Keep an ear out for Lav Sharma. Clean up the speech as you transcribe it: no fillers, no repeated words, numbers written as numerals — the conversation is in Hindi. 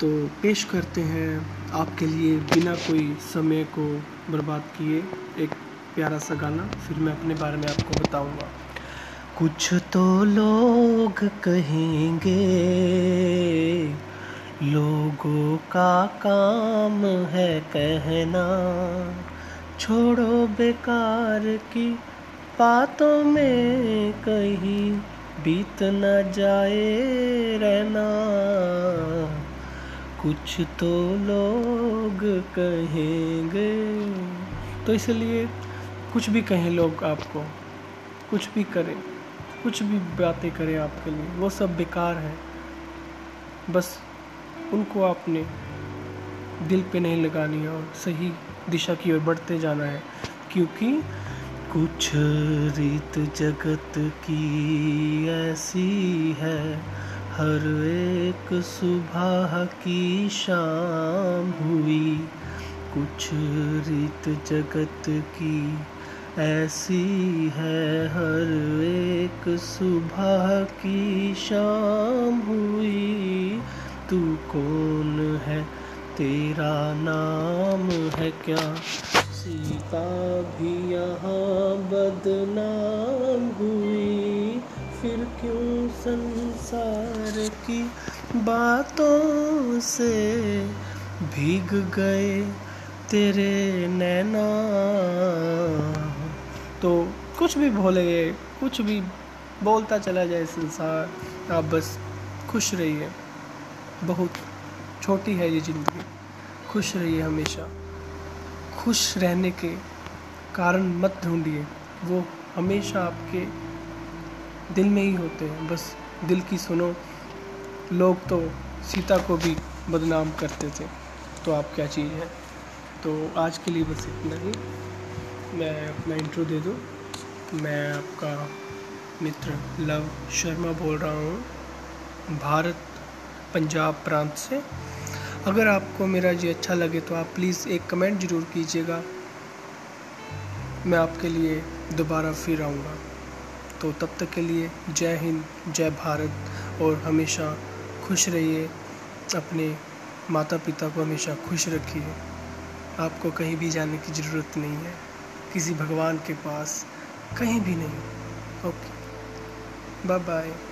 तो पेश करते हैं आपके लिए बिना कोई समय को बर्बाद किए एक प्यारा सा गाना, फिर मैं अपने बारे में आपको बताऊंगा। कुछ तो लोग कहेंगे, लोगों का काम है कहना, छोड़ो बेकार की बातों में कहीं बीत न जाए रहना। कुछ तो लोग कहेंगे, तो इसलिए कुछ भी कहें लोग आपको, कुछ भी करें, कुछ भी बातें करें आपके लिए, वो सब बेकार है। बस उनको आपने दिल पे नहीं लगानी है और सही दिशा की ओर बढ़ते जाना है, क्योंकि कुछ रीत जगत की ऐसी है, हर एक सुबह की शाम हुई। कुछ रीत जगत की ऐसी है, हर एक सुबह की शाम हुई। तू कौन है, तेरा नाम है क्या, सीता भी यहाँ बदनाम हुई। फिर क्यों संसार की बातों से भीग गए तेरे नैना। तो कुछ भी भूल गए, कुछ भी बोलता चला जाए संसार, आप बस खुश रहिए। बहुत छोटी है ये ज़िंदगी, खुश रहिए हमेशा। खुश रहने के कारण मत ढूंढिए, वो हमेशा आपके दिल में ही होते हैं, बस दिल की सुनो। लोग तो सीता को भी बदनाम करते थे, तो आप क्या चीज़ है। तो आज के लिए बस इतना ही। मैं अपना इंट्रो दे दूँ, मैं आपका मित्र लव शर्मा बोल रहा हूँ, भारत पंजाब प्रांत से। अगर आपको मेरा ये अच्छा लगे तो आप प्लीज़ एक कमेंट ज़रूर कीजिएगा, मैं आपके लिए दोबारा फिर आऊँगा। तो तब तक के लिए जय हिंद, जय भारत, और हमेशा खुश रहिए। अपने माता पिता को हमेशा खुश रखिए। आपको कहीं भी जाने की ज़रूरत नहीं है, किसी भगवान के पास, कहीं भी नहीं। Okay, bye bye.